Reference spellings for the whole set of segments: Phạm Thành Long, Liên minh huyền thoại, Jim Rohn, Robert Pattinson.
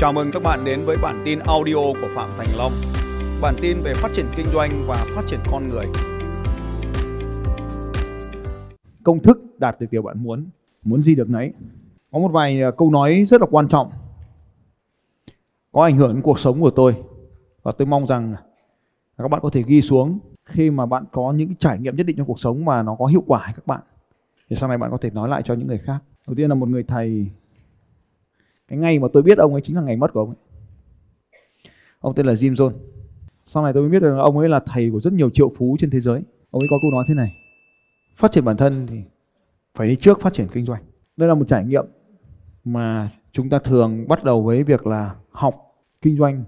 Chào mừng các bạn đến với bản tin audio của Phạm Thành Long. Bản tin về phát triển kinh doanh và phát triển con người. Công thức đạt được điều bạn muốn, muốn gì được nấy. Có một vài câu nói rất là quan trọng, có ảnh hưởng đến cuộc sống của tôi, và tôi mong rằng các bạn có thể ghi xuống khi mà bạn có những trải nghiệm nhất định trong cuộc sống mà nó có hiệu quả với các bạn, thì sau này bạn có thể nói lại cho những người khác. Đầu tiên là một người thầy. Cái ngày mà tôi biết ông ấy chính là ngày mất của ông ấy. Ông tên là Jim Rohn. Sau này tôi mới biết được ông ấy là thầy của rất nhiều triệu phú trên thế giới. Ông ấy có câu nói thế này: phát triển bản thân thì phải đi trước phát triển kinh doanh. Đây là một trải nghiệm mà chúng ta thường bắt đầu với việc là học kinh doanh,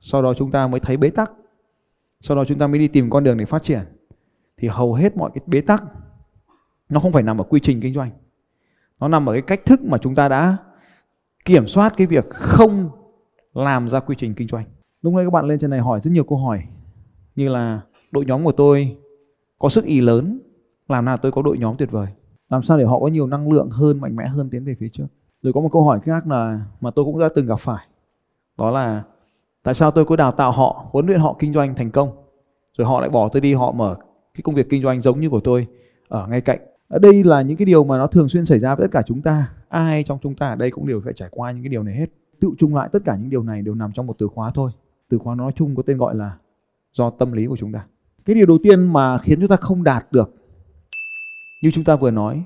sau đó chúng ta mới thấy bế tắc, sau đó chúng ta mới đi tìm con đường để phát triển. Thì hầu hết mọi cái bế tắc nó không phải nằm ở quy trình kinh doanh, nó nằm ở cái cách thức mà chúng ta đã kiểm soát cái việc không làm ra quy trình kinh doanh. Lúc nãy các bạn lên trên này hỏi rất nhiều câu hỏi, như là đội nhóm của tôi có sức ý lớn, làm nào tôi có đội nhóm tuyệt vời, làm sao để họ có nhiều năng lượng hơn, mạnh mẽ hơn, tiến về phía trước. Rồi có một câu hỏi khác là mà tôi cũng đã từng gặp phải, đó là tại sao tôi cứ đào tạo họ, huấn luyện họ kinh doanh thành công, rồi họ lại bỏ tôi đi, họ mở cái công việc kinh doanh giống như của tôi ở ngay cạnh. Ở đây là những cái điều mà nó thường xuyên xảy ra với tất cả chúng ta. Ai trong chúng ta ở đây cũng đều phải trải qua những cái điều này hết. Tự chung lại tất cả những điều này đều nằm trong một từ khóa thôi. Từ khóa nói chung có tên gọi là do tâm lý của chúng ta. Cái điều đầu tiên mà khiến chúng ta không đạt được như chúng ta vừa nói,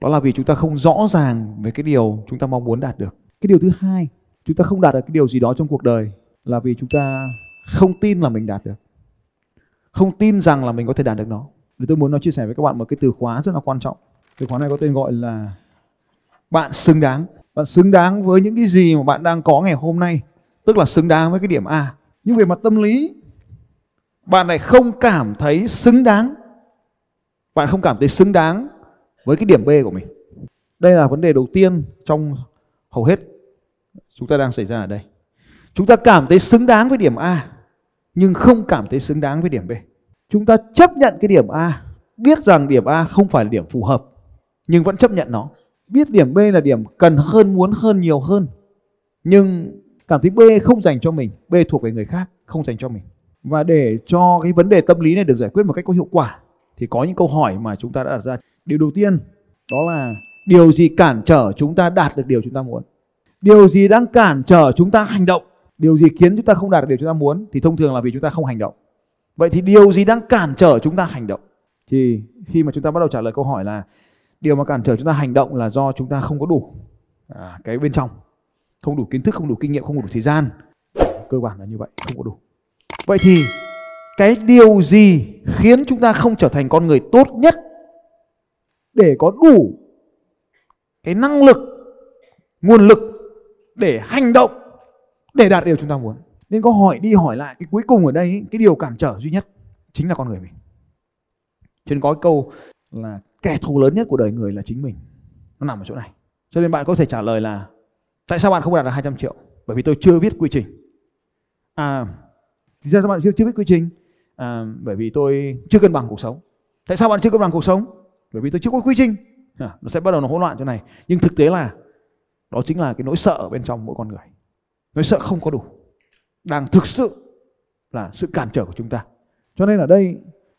đó là vì chúng ta không rõ ràng về cái điều chúng ta mong muốn đạt được. Cái điều thứ hai, chúng ta không đạt được cái điều gì đó trong cuộc đời là vì chúng ta không tin là mình đạt được, không tin rằng là mình có thể đạt được nó. Để tôi muốn nói chia sẻ với các bạn một cái từ khóa rất là quan trọng. Từ khóa này có tên gọi là bạn xứng đáng. Bạn xứng đáng với những cái gì mà bạn đang có ngày hôm nay, tức là xứng đáng với cái điểm A. Nhưng về mặt tâm lý, bạn lại không cảm thấy xứng đáng, bạn không cảm thấy xứng đáng với cái điểm B của mình. Đây là vấn đề đầu tiên trong hầu hết chúng ta đang xảy ra ở đây. Chúng ta cảm thấy xứng đáng với điểm A nhưng không cảm thấy xứng đáng với điểm B. Chúng ta chấp nhận cái điểm A, biết rằng điểm A không phải là điểm phù hợp nhưng vẫn chấp nhận nó. Biết điểm B là điểm cần hơn, muốn hơn, nhiều hơn, nhưng cảm thấy B không dành cho mình, B thuộc về người khác, không dành cho mình. Và để cho cái vấn đề tâm lý này được giải quyết một cách có hiệu quả thì có những câu hỏi mà chúng ta đã đặt ra. Điều đầu tiên đó là điều gì cản trở chúng ta đạt được điều chúng ta muốn? Điều gì đang cản trở chúng ta hành động? Điều gì khiến chúng ta không đạt được điều chúng ta muốn? Thì thông thường là vì chúng ta không hành động. Vậy thì điều gì đang cản trở chúng ta hành động? Thì khi mà chúng ta bắt đầu trả lời câu hỏi là điều mà cản trở chúng ta hành động là do chúng ta không có đủ cái bên trong, không đủ kiến thức, không đủ kinh nghiệm, không đủ thời gian. Cơ bản là như vậy, không có đủ. Vậy thì cái điều gì khiến chúng ta không trở thành con người tốt nhất để có đủ cái năng lực, nguồn lực để hành động, để đạt điều chúng ta muốn? Nên có hỏi đi hỏi lại, cái cuối cùng ở đây, cái điều cản trở duy nhất chính là con người mình. Cho nên có cái câu là kẻ thù lớn nhất của đời người là chính mình. Nó nằm ở chỗ này. Cho nên bạn có thể trả lời là tại sao bạn không đạt được 200 triệu? Bởi vì tôi chưa biết quy trình. Tại sao bạn chưa biết quy trình? Bởi vì tôi chưa cân bằng cuộc sống. Tại sao bạn chưa cân bằng cuộc sống? Bởi vì tôi chưa có quy trình. Nó sẽ bắt đầu nó hỗn loạn chỗ này. Nhưng thực tế là đó chính là cái nỗi sợ ở bên trong mỗi con người. Nỗi sợ không có đủ đang thực sự là sự cản trở của chúng ta. Cho nên ở đây,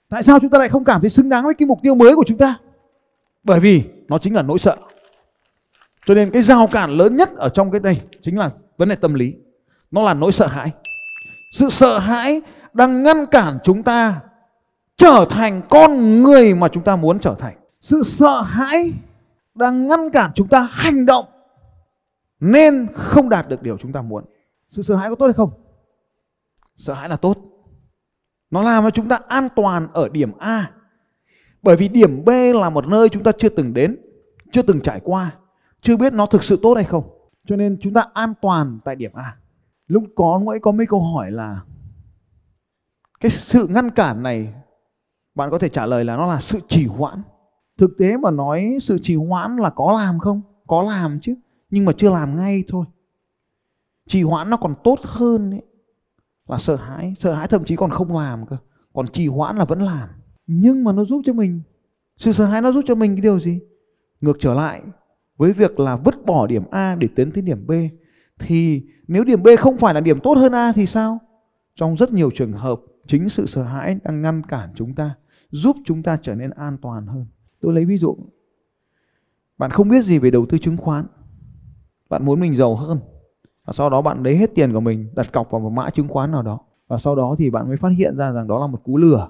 tại sao chúng ta lại không cảm thấy xứng đáng với cái mục tiêu mới của chúng ta? Bởi vì nó chính là nỗi sợ. Cho nên cái rào cản lớn nhất ở trong cái đây chính là vấn đề tâm lý. Nó là nỗi sợ hãi. Sự sợ hãi đang ngăn cản chúng ta trở thành con người mà chúng ta muốn trở thành. Sự sợ hãi đang ngăn cản chúng ta hành động nên không đạt được điều chúng ta muốn. Sự sợ hãi có tốt hay không? Sợ hãi là tốt. Nó làm cho chúng ta an toàn ở điểm A. Bởi vì điểm B là một nơi chúng ta chưa từng đến, chưa từng trải qua, chưa biết nó thực sự tốt hay không. Cho nên chúng ta an toàn tại điểm A. Lúc có mấy câu hỏi là cái sự ngăn cản này, bạn có thể trả lời là nó là sự trì hoãn. Thực tế mà nói, sự trì hoãn là có làm không? Có làm chứ, nhưng mà chưa làm ngay thôi. Trì hoãn nó còn tốt hơn ấy, là sợ hãi. Sợ hãi thậm chí còn không làm cơ, còn trì hoãn là vẫn làm. Nhưng mà nó giúp cho mình, sự sợ hãi nó giúp cho mình cái điều gì? Ngược trở lại với việc là vứt bỏ điểm A để tiến tới điểm B Thì nếu điểm B không phải là điểm tốt hơn A thì sao? Trong rất nhiều trường hợp, chính sự sợ hãi đang ngăn cản chúng ta, giúp chúng ta trở nên an toàn hơn. Tôi lấy ví dụ, bạn không biết gì về đầu tư chứng khoán, bạn muốn mình giàu hơn, và sau đó bạn lấy hết tiền của mình đặt cọc vào một mã chứng khoán nào đó, và sau đó thì bạn mới phát hiện ra rằng đó là một cú lừa.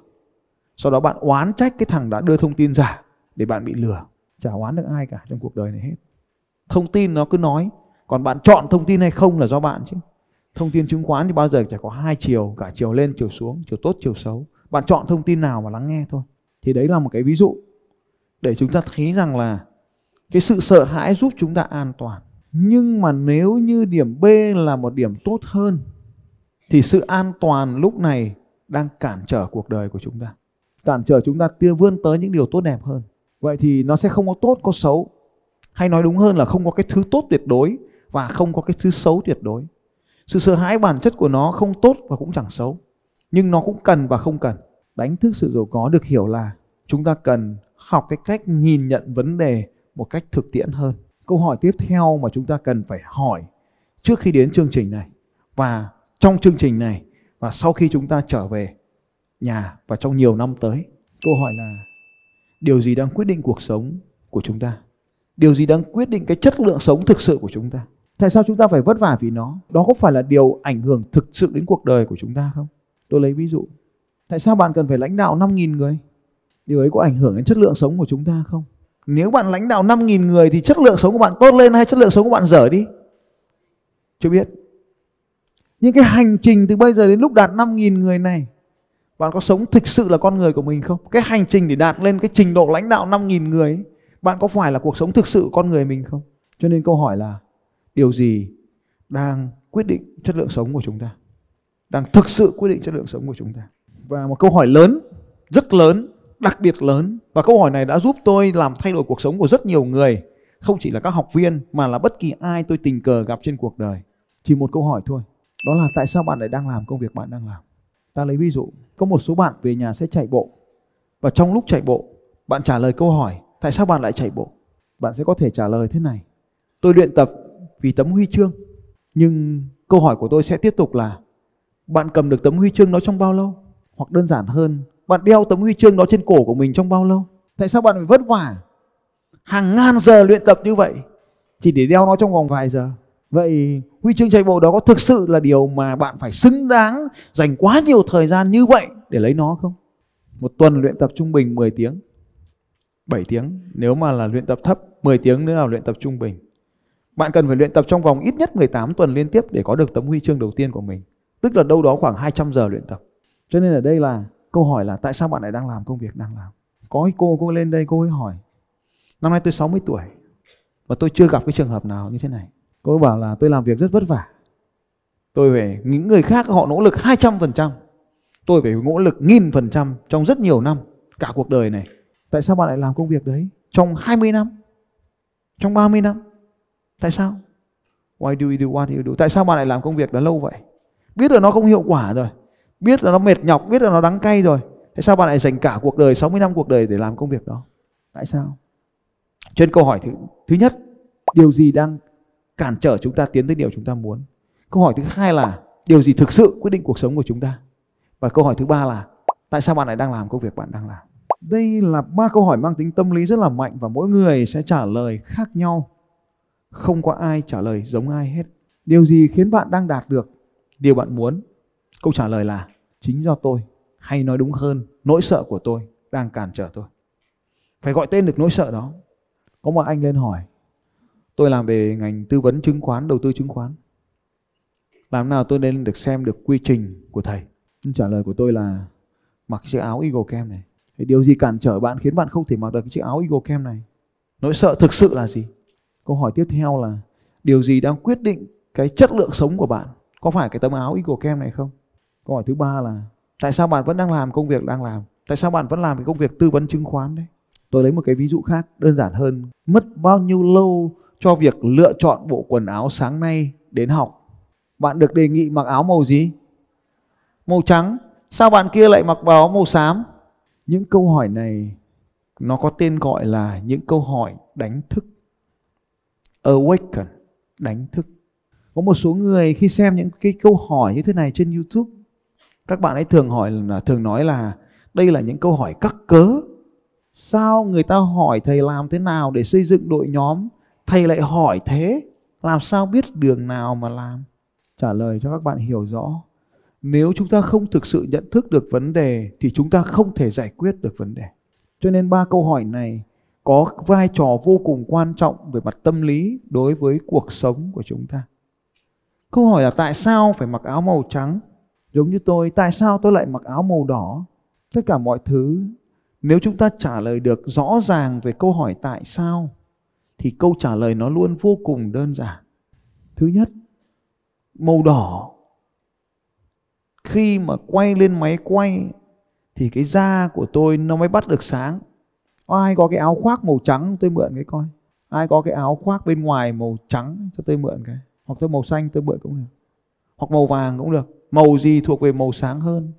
Sau đó bạn oán trách cái thằng đã đưa thông tin giả để bạn bị lừa. Chả oán được ai cả trong cuộc đời này hết. Thông tin nó cứ nói, còn bạn chọn thông tin hay không là do bạn chứ. Thông tin chứng khoán thì bao giờ chả có hai chiều, cả chiều lên chiều xuống, chiều tốt chiều xấu. Bạn chọn thông tin nào mà lắng nghe thôi. Thì đấy là một cái ví dụ để chúng ta thấy rằng là cái sự sợ hãi giúp chúng ta an toàn. Nhưng mà nếu như điểm B là một điểm tốt hơn thì sự an toàn lúc này đang cản trở cuộc đời của chúng ta, cản trở chúng ta vươn tới những điều tốt đẹp hơn. Vậy thì nó sẽ không có tốt có xấu, hay nói đúng hơn là không có cái thứ tốt tuyệt đối và không có cái thứ xấu tuyệt đối. Sự sợ hãi bản chất của nó không tốt và cũng chẳng xấu, nhưng nó cũng cần và không cần. Đánh thức sự giàu có được hiểu là chúng ta cần học cái cách nhìn nhận vấn đề một cách thực tiễn hơn. Câu hỏi tiếp theo mà chúng ta cần phải hỏi trước khi đến chương trình này và trong chương trình này và sau khi chúng ta trở về nhà và trong nhiều năm tới, câu hỏi là điều gì đang quyết định cuộc sống của chúng ta? Điều gì đang quyết định cái chất lượng sống thực sự của chúng ta? Tại sao chúng ta phải vất vả vì nó? Đó có phải là điều ảnh hưởng thực sự đến cuộc đời của chúng ta không? Tôi lấy ví dụ, tại sao bạn cần phải lãnh đạo 5.000 người? Điều ấy có ảnh hưởng đến chất lượng sống của chúng ta không? Nếu bạn lãnh đạo 5.000 người thì chất lượng sống của bạn tốt lên hay chất lượng sống của bạn dở đi? Chưa biết. Nhưng cái hành trình từ bây giờ đến lúc đạt 5.000 người này, bạn có sống thực sự là con người của mình không? Cái hành trình để đạt lên cái trình độ lãnh đạo 5.000 người ấy, bạn có phải là cuộc sống thực sự con người mình không? Cho nên câu hỏi là điều gì đang quyết định chất lượng sống của chúng ta? Đang thực sự quyết định chất lượng sống của chúng ta. Và một câu hỏi lớn, rất lớn, đặc biệt lớn. Và câu hỏi này đã giúp tôi làm thay đổi cuộc sống của rất nhiều người. Không chỉ là các học viên mà là bất kỳ ai tôi tình cờ gặp trên cuộc đời. Chỉ một câu hỏi thôi. Đó là tại sao bạn lại đang làm công việc bạn đang làm? Ta lấy ví dụ, có một số bạn về nhà sẽ chạy bộ. Và trong lúc chạy bộ, bạn trả lời câu hỏi tại sao bạn lại chạy bộ? Bạn sẽ có thể trả lời thế này: tôi luyện tập vì tấm huy chương. Nhưng câu hỏi của tôi sẽ tiếp tục là bạn cầm được tấm huy chương đó trong bao lâu? Hoặc đơn giản hơn, bạn đeo tấm huy chương đó trên cổ của mình trong bao lâu? Tại sao bạn phải vất vả hàng ngàn giờ luyện tập như vậy chỉ để đeo nó trong vòng vài giờ? Vậy huy chương chạy bộ đó có thực sự là điều mà bạn phải xứng đáng dành quá nhiều thời gian như vậy để lấy nó không? Một tuần luyện tập trung bình 10 tiếng, 7 tiếng nếu mà là luyện tập thấp, 10 tiếng nếu là luyện tập trung bình. Bạn cần phải luyện tập trong vòng ít nhất 18 tuần liên tiếp để có được tấm huy chương đầu tiên của mình, tức là đâu đó khoảng 200 giờ luyện tập. Cho nên ở đây là câu hỏi là tại sao bạn lại đang làm công việc đang làm? Có cô lên đây cô ấy hỏi: năm nay tôi 60 tuổi và tôi chưa gặp cái trường hợp nào như thế này. Cô ấy bảo là tôi làm việc rất vất vả. Tôi về những người khác họ nỗ lực 200%, tôi phải nỗ lực 1000% trong rất nhiều năm, cả cuộc đời này. Tại sao bạn lại làm công việc đấy trong 20 năm, trong 30 năm? Tại sao? Why do you do what you do? Tại sao bạn lại làm công việc đó lâu vậy? Biết là nó không hiệu quả rồi, biết là nó mệt nhọc, biết là nó đắng cay rồi, tại sao bạn lại dành cả cuộc đời, 60 năm cuộc đời để làm công việc đó? Tại sao? Cho nên câu hỏi thứ nhất, điều gì đang cản trở chúng ta tiến tới điều chúng ta muốn? Câu hỏi thứ hai là điều gì thực sự quyết định cuộc sống của chúng ta? Và câu hỏi thứ ba là tại sao bạn lại đang làm công việc bạn đang làm? Đây là ba câu hỏi mang tính tâm lý rất là mạnh và mỗi người sẽ trả lời khác nhau. Không có ai trả lời giống ai hết. Điều gì khiến bạn đang đạt được điều bạn muốn? Câu trả lời là chính do tôi, hay nói đúng hơn nỗi sợ của tôi đang cản trở tôi. Phải gọi tên được nỗi sợ đó. Có một anh lên hỏi: tôi làm về ngành tư vấn chứng khoán, đầu tư chứng khoán, làm nào tôi nên được xem được quy trình của thầy? Trả lời của tôi là mặc chiếc áo Eagle Cam này. Thì điều gì cản trở bạn khiến bạn không thể mặc được cái chiếc áo Eagle Cam này? Nỗi sợ thực sự là gì? Câu hỏi tiếp theo là điều gì đang quyết định cái chất lượng sống của bạn? Có phải cái tấm áo Eagle Cam này không? Câu hỏi thứ ba là tại sao bạn vẫn đang làm công việc đang làm? Tại sao bạn vẫn làm cái công việc tư vấn chứng khoán đấy? Tôi lấy một cái ví dụ khác đơn giản hơn. Mất bao nhiêu lâu cho việc lựa chọn bộ quần áo sáng nay đến học? Bạn được đề nghị mặc áo màu gì? Màu trắng. Sao bạn kia lại mặc vào áo màu xám? Những câu hỏi này nó có tên gọi là những câu hỏi đánh thức. Awaken, đánh thức. Có một số người khi xem những cái câu hỏi như thế này trên YouTube, các bạn ấy thường nói là đây là những câu hỏi cắc cớ. Sao người ta hỏi thầy làm thế nào để xây dựng đội nhóm, thầy lại hỏi thế, làm sao biết đường nào mà làm? Trả lời cho các bạn hiểu rõ, nếu chúng ta không thực sự nhận thức được vấn đề thì chúng ta không thể giải quyết được vấn đề. Cho nên ba câu hỏi này có vai trò vô cùng quan trọng về mặt tâm lý đối với cuộc sống của chúng ta. Câu hỏi là tại sao phải mặc áo màu trắng? Giống như tôi, tại sao tôi lại mặc áo màu đỏ? Tất cả mọi thứ, nếu chúng ta trả lời được rõ ràng về câu hỏi tại sao, thì câu trả lời nó luôn vô cùng đơn giản. Thứ nhất, màu đỏ, khi mà quay lên máy quay thì cái da của tôi nó mới bắt được sáng. Ai có cái áo khoác màu trắng tôi mượn cái coi. Ai có cái áo khoác bên ngoài màu trắng cho tôi mượn cái. Hoặc tôi màu xanh tôi mượn cũng được. Hoặc màu vàng cũng được. Màu gì thuộc về màu sáng hơn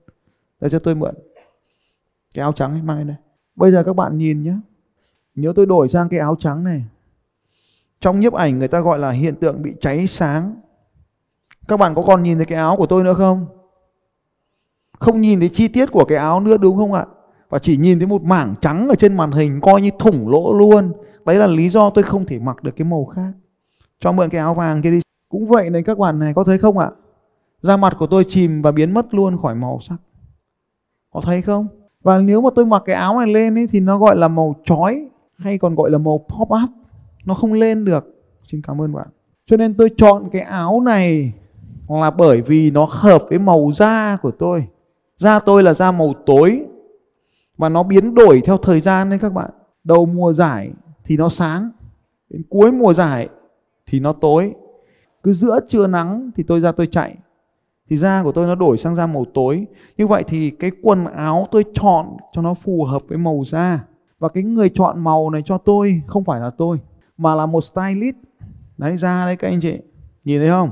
để cho tôi mượn. Cái áo trắng ấy mang lên đây. Bây giờ các bạn nhìn nhé. Nếu tôi đổi sang cái áo trắng này, trong nhiếp ảnh người ta gọi là hiện tượng bị cháy sáng. Các bạn có còn nhìn thấy cái áo của tôi nữa không? Không nhìn thấy chi tiết của cái áo nữa đúng không ạ? Và chỉ nhìn thấy một mảng trắng ở trên màn hình coi như thủng lỗ luôn. Đấy là lý do tôi không thể mặc được cái màu khác. Cho mượn cái áo vàng kia đi. Cũng vậy này các bạn này, có thấy không ạ? Da mặt của tôi chìm và biến mất luôn khỏi màu sắc. Có thấy không? Và nếu mà tôi mặc cái áo này lên ấy, thì nó gọi là màu chói, hay còn gọi là màu pop up. Nó không lên được. Xin cảm ơn bạn. Cho nên tôi chọn cái áo này là bởi vì nó hợp với màu da của tôi. Da tôi là da màu tối và nó biến đổi theo thời gian đấy các bạn. Đầu mùa giải thì nó sáng, đến cuối mùa giải thì nó tối. Cứ giữa trưa nắng thì tôi ra tôi chạy, thì da của tôi nó đổi sang da màu tối. Như vậy thì cái quần áo tôi chọn cho nó phù hợp với màu da. Và cái người chọn màu này cho tôi không phải là tôi, mà là một stylist. Đấy, da đấy các anh chị, nhìn thấy không?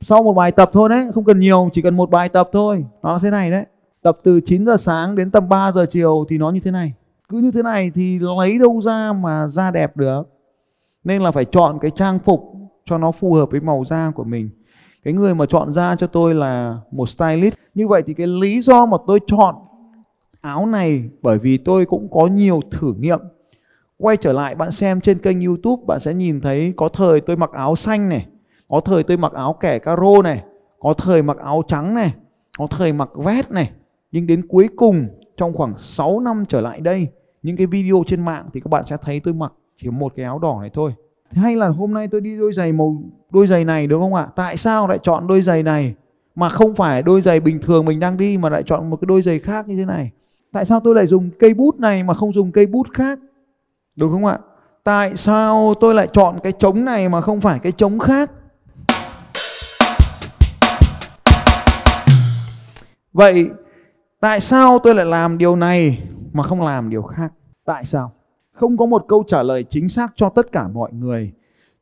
Sau một bài tập thôi đấy, không cần nhiều, chỉ cần một bài tập thôi. Nó là thế này đấy. Tập từ 9 giờ sáng đến tầm 3 giờ chiều thì nó như thế này. Cứ như thế này thì lấy đâu ra mà da đẹp được. Nên là phải chọn cái trang phục cho nó phù hợp với màu da của mình. Cái người mà chọn da cho tôi là một stylist. Như vậy thì cái lý do mà tôi chọn áo này bởi vì tôi cũng có nhiều thử nghiệm. Quay trở lại bạn xem trên kênh YouTube, bạn sẽ nhìn thấy có thời tôi mặc áo xanh này, có thời tôi mặc áo kẻ caro này, có thời mặc áo trắng này, có thời mặc vest này. Nhưng đến cuối cùng, trong khoảng 6 năm trở lại đây, những cái video trên mạng thì các bạn sẽ thấy tôi mặc chỉ một cái áo đỏ này thôi. Thế hay là hôm nay tôi đi đôi giày này đúng không ạ? Tại sao lại chọn đôi giày này mà không phải đôi giày bình thường mình đang đi, mà lại chọn một cái đôi giày khác như thế này? Tại sao tôi lại dùng cây bút này mà không dùng cây bút khác, đúng không ạ? Tại sao tôi lại chọn cái trống này mà không phải cái trống khác? Vậy tại sao tôi lại làm điều này mà không làm điều khác? Tại sao? Không có một câu trả lời chính xác cho tất cả mọi người.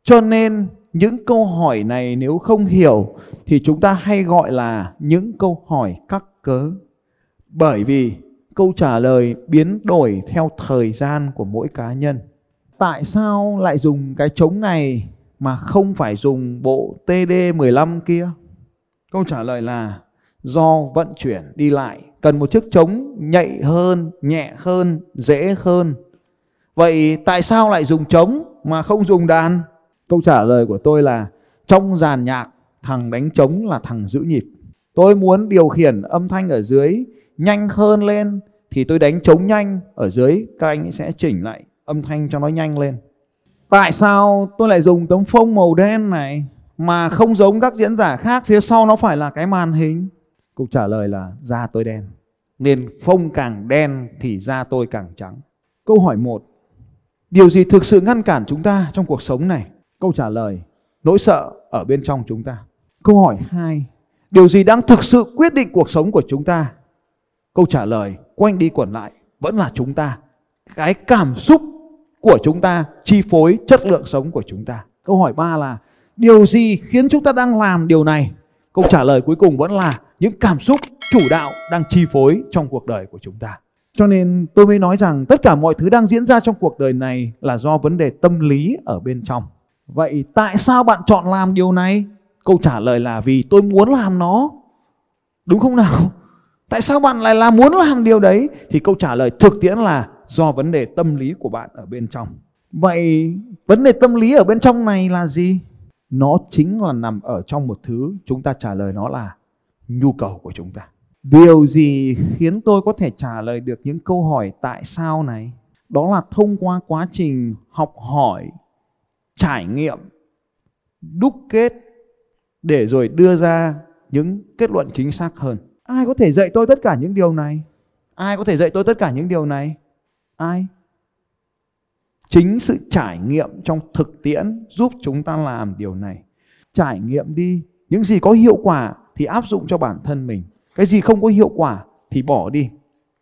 Cho nên những câu hỏi này nếu không hiểu thì chúng ta hay gọi là những câu hỏi cắc cớ. Bởi vì câu trả lời biến đổi theo thời gian của mỗi cá nhân. Tại sao lại dùng cái trống này mà không phải dùng bộ TD15 kia? Câu trả lời là do vận chuyển đi lại cần một chiếc trống nhạy hơn, nhẹ hơn, dễ hơn. Vậy tại sao lại dùng trống mà không dùng đàn? Câu trả lời của tôi là trong dàn nhạc, thằng đánh trống là thằng giữ nhịp. Tôi muốn điều khiển âm thanh ở dưới nhanh hơn lên thì tôi đánh trống nhanh, ở dưới các anh ấy sẽ chỉnh lại âm thanh cho nó nhanh lên. Tại sao tôi lại dùng tấm phông màu đen này mà không giống các diễn giả khác, phía sau nó phải là cái màn hình? Câu trả lời là da tôi đen, nên phông càng đen thì da tôi càng trắng. Câu hỏi 1, điều gì thực sự ngăn cản chúng ta trong cuộc sống này? Câu trả lời, nỗi sợ ở bên trong chúng ta. Câu hỏi 2, điều gì đang thực sự quyết định cuộc sống của chúng ta? Câu trả lời, quanh đi quẩn lại, vẫn là chúng ta. Cái cảm xúc của chúng ta chi phối chất lượng sống của chúng ta. Câu hỏi 3 là, điều gì khiến chúng ta đang làm điều này? Câu trả lời cuối cùng vẫn là những cảm xúc chủ đạo đang chi phối trong cuộc đời của chúng ta. Cho nên tôi mới nói rằng tất cả mọi thứ đang diễn ra trong cuộc đời này là do vấn đề tâm lý ở bên trong. Vậy tại sao bạn chọn làm điều này? Câu trả lời là vì tôi muốn làm nó. Đúng không nào? Tại sao bạn lại là muốn làm điều đấy? Thì câu trả lời thực tiễn là do vấn đề tâm lý của bạn ở bên trong. Vậy vấn đề tâm lý ở bên trong này là gì? Nó chính là nằm ở trong một thứ chúng ta trả lời nó là nhu cầu của chúng ta. Điều gì khiến tôi có thể trả lời được những câu hỏi tại sao này? Đó là thông qua quá trình học hỏi, trải nghiệm, đúc kết để rồi đưa ra những kết luận chính xác hơn. Ai có thể dạy tôi tất cả những điều này? Ai có thể dạy tôi tất cả những điều này? Ai? Chính sự trải nghiệm trong thực tiễn giúp chúng ta làm điều này. Trải nghiệm đi. Những gì có hiệu quả thì áp dụng cho bản thân mình. Cái gì không có hiệu quả thì bỏ đi.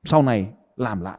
Sau này làm lại.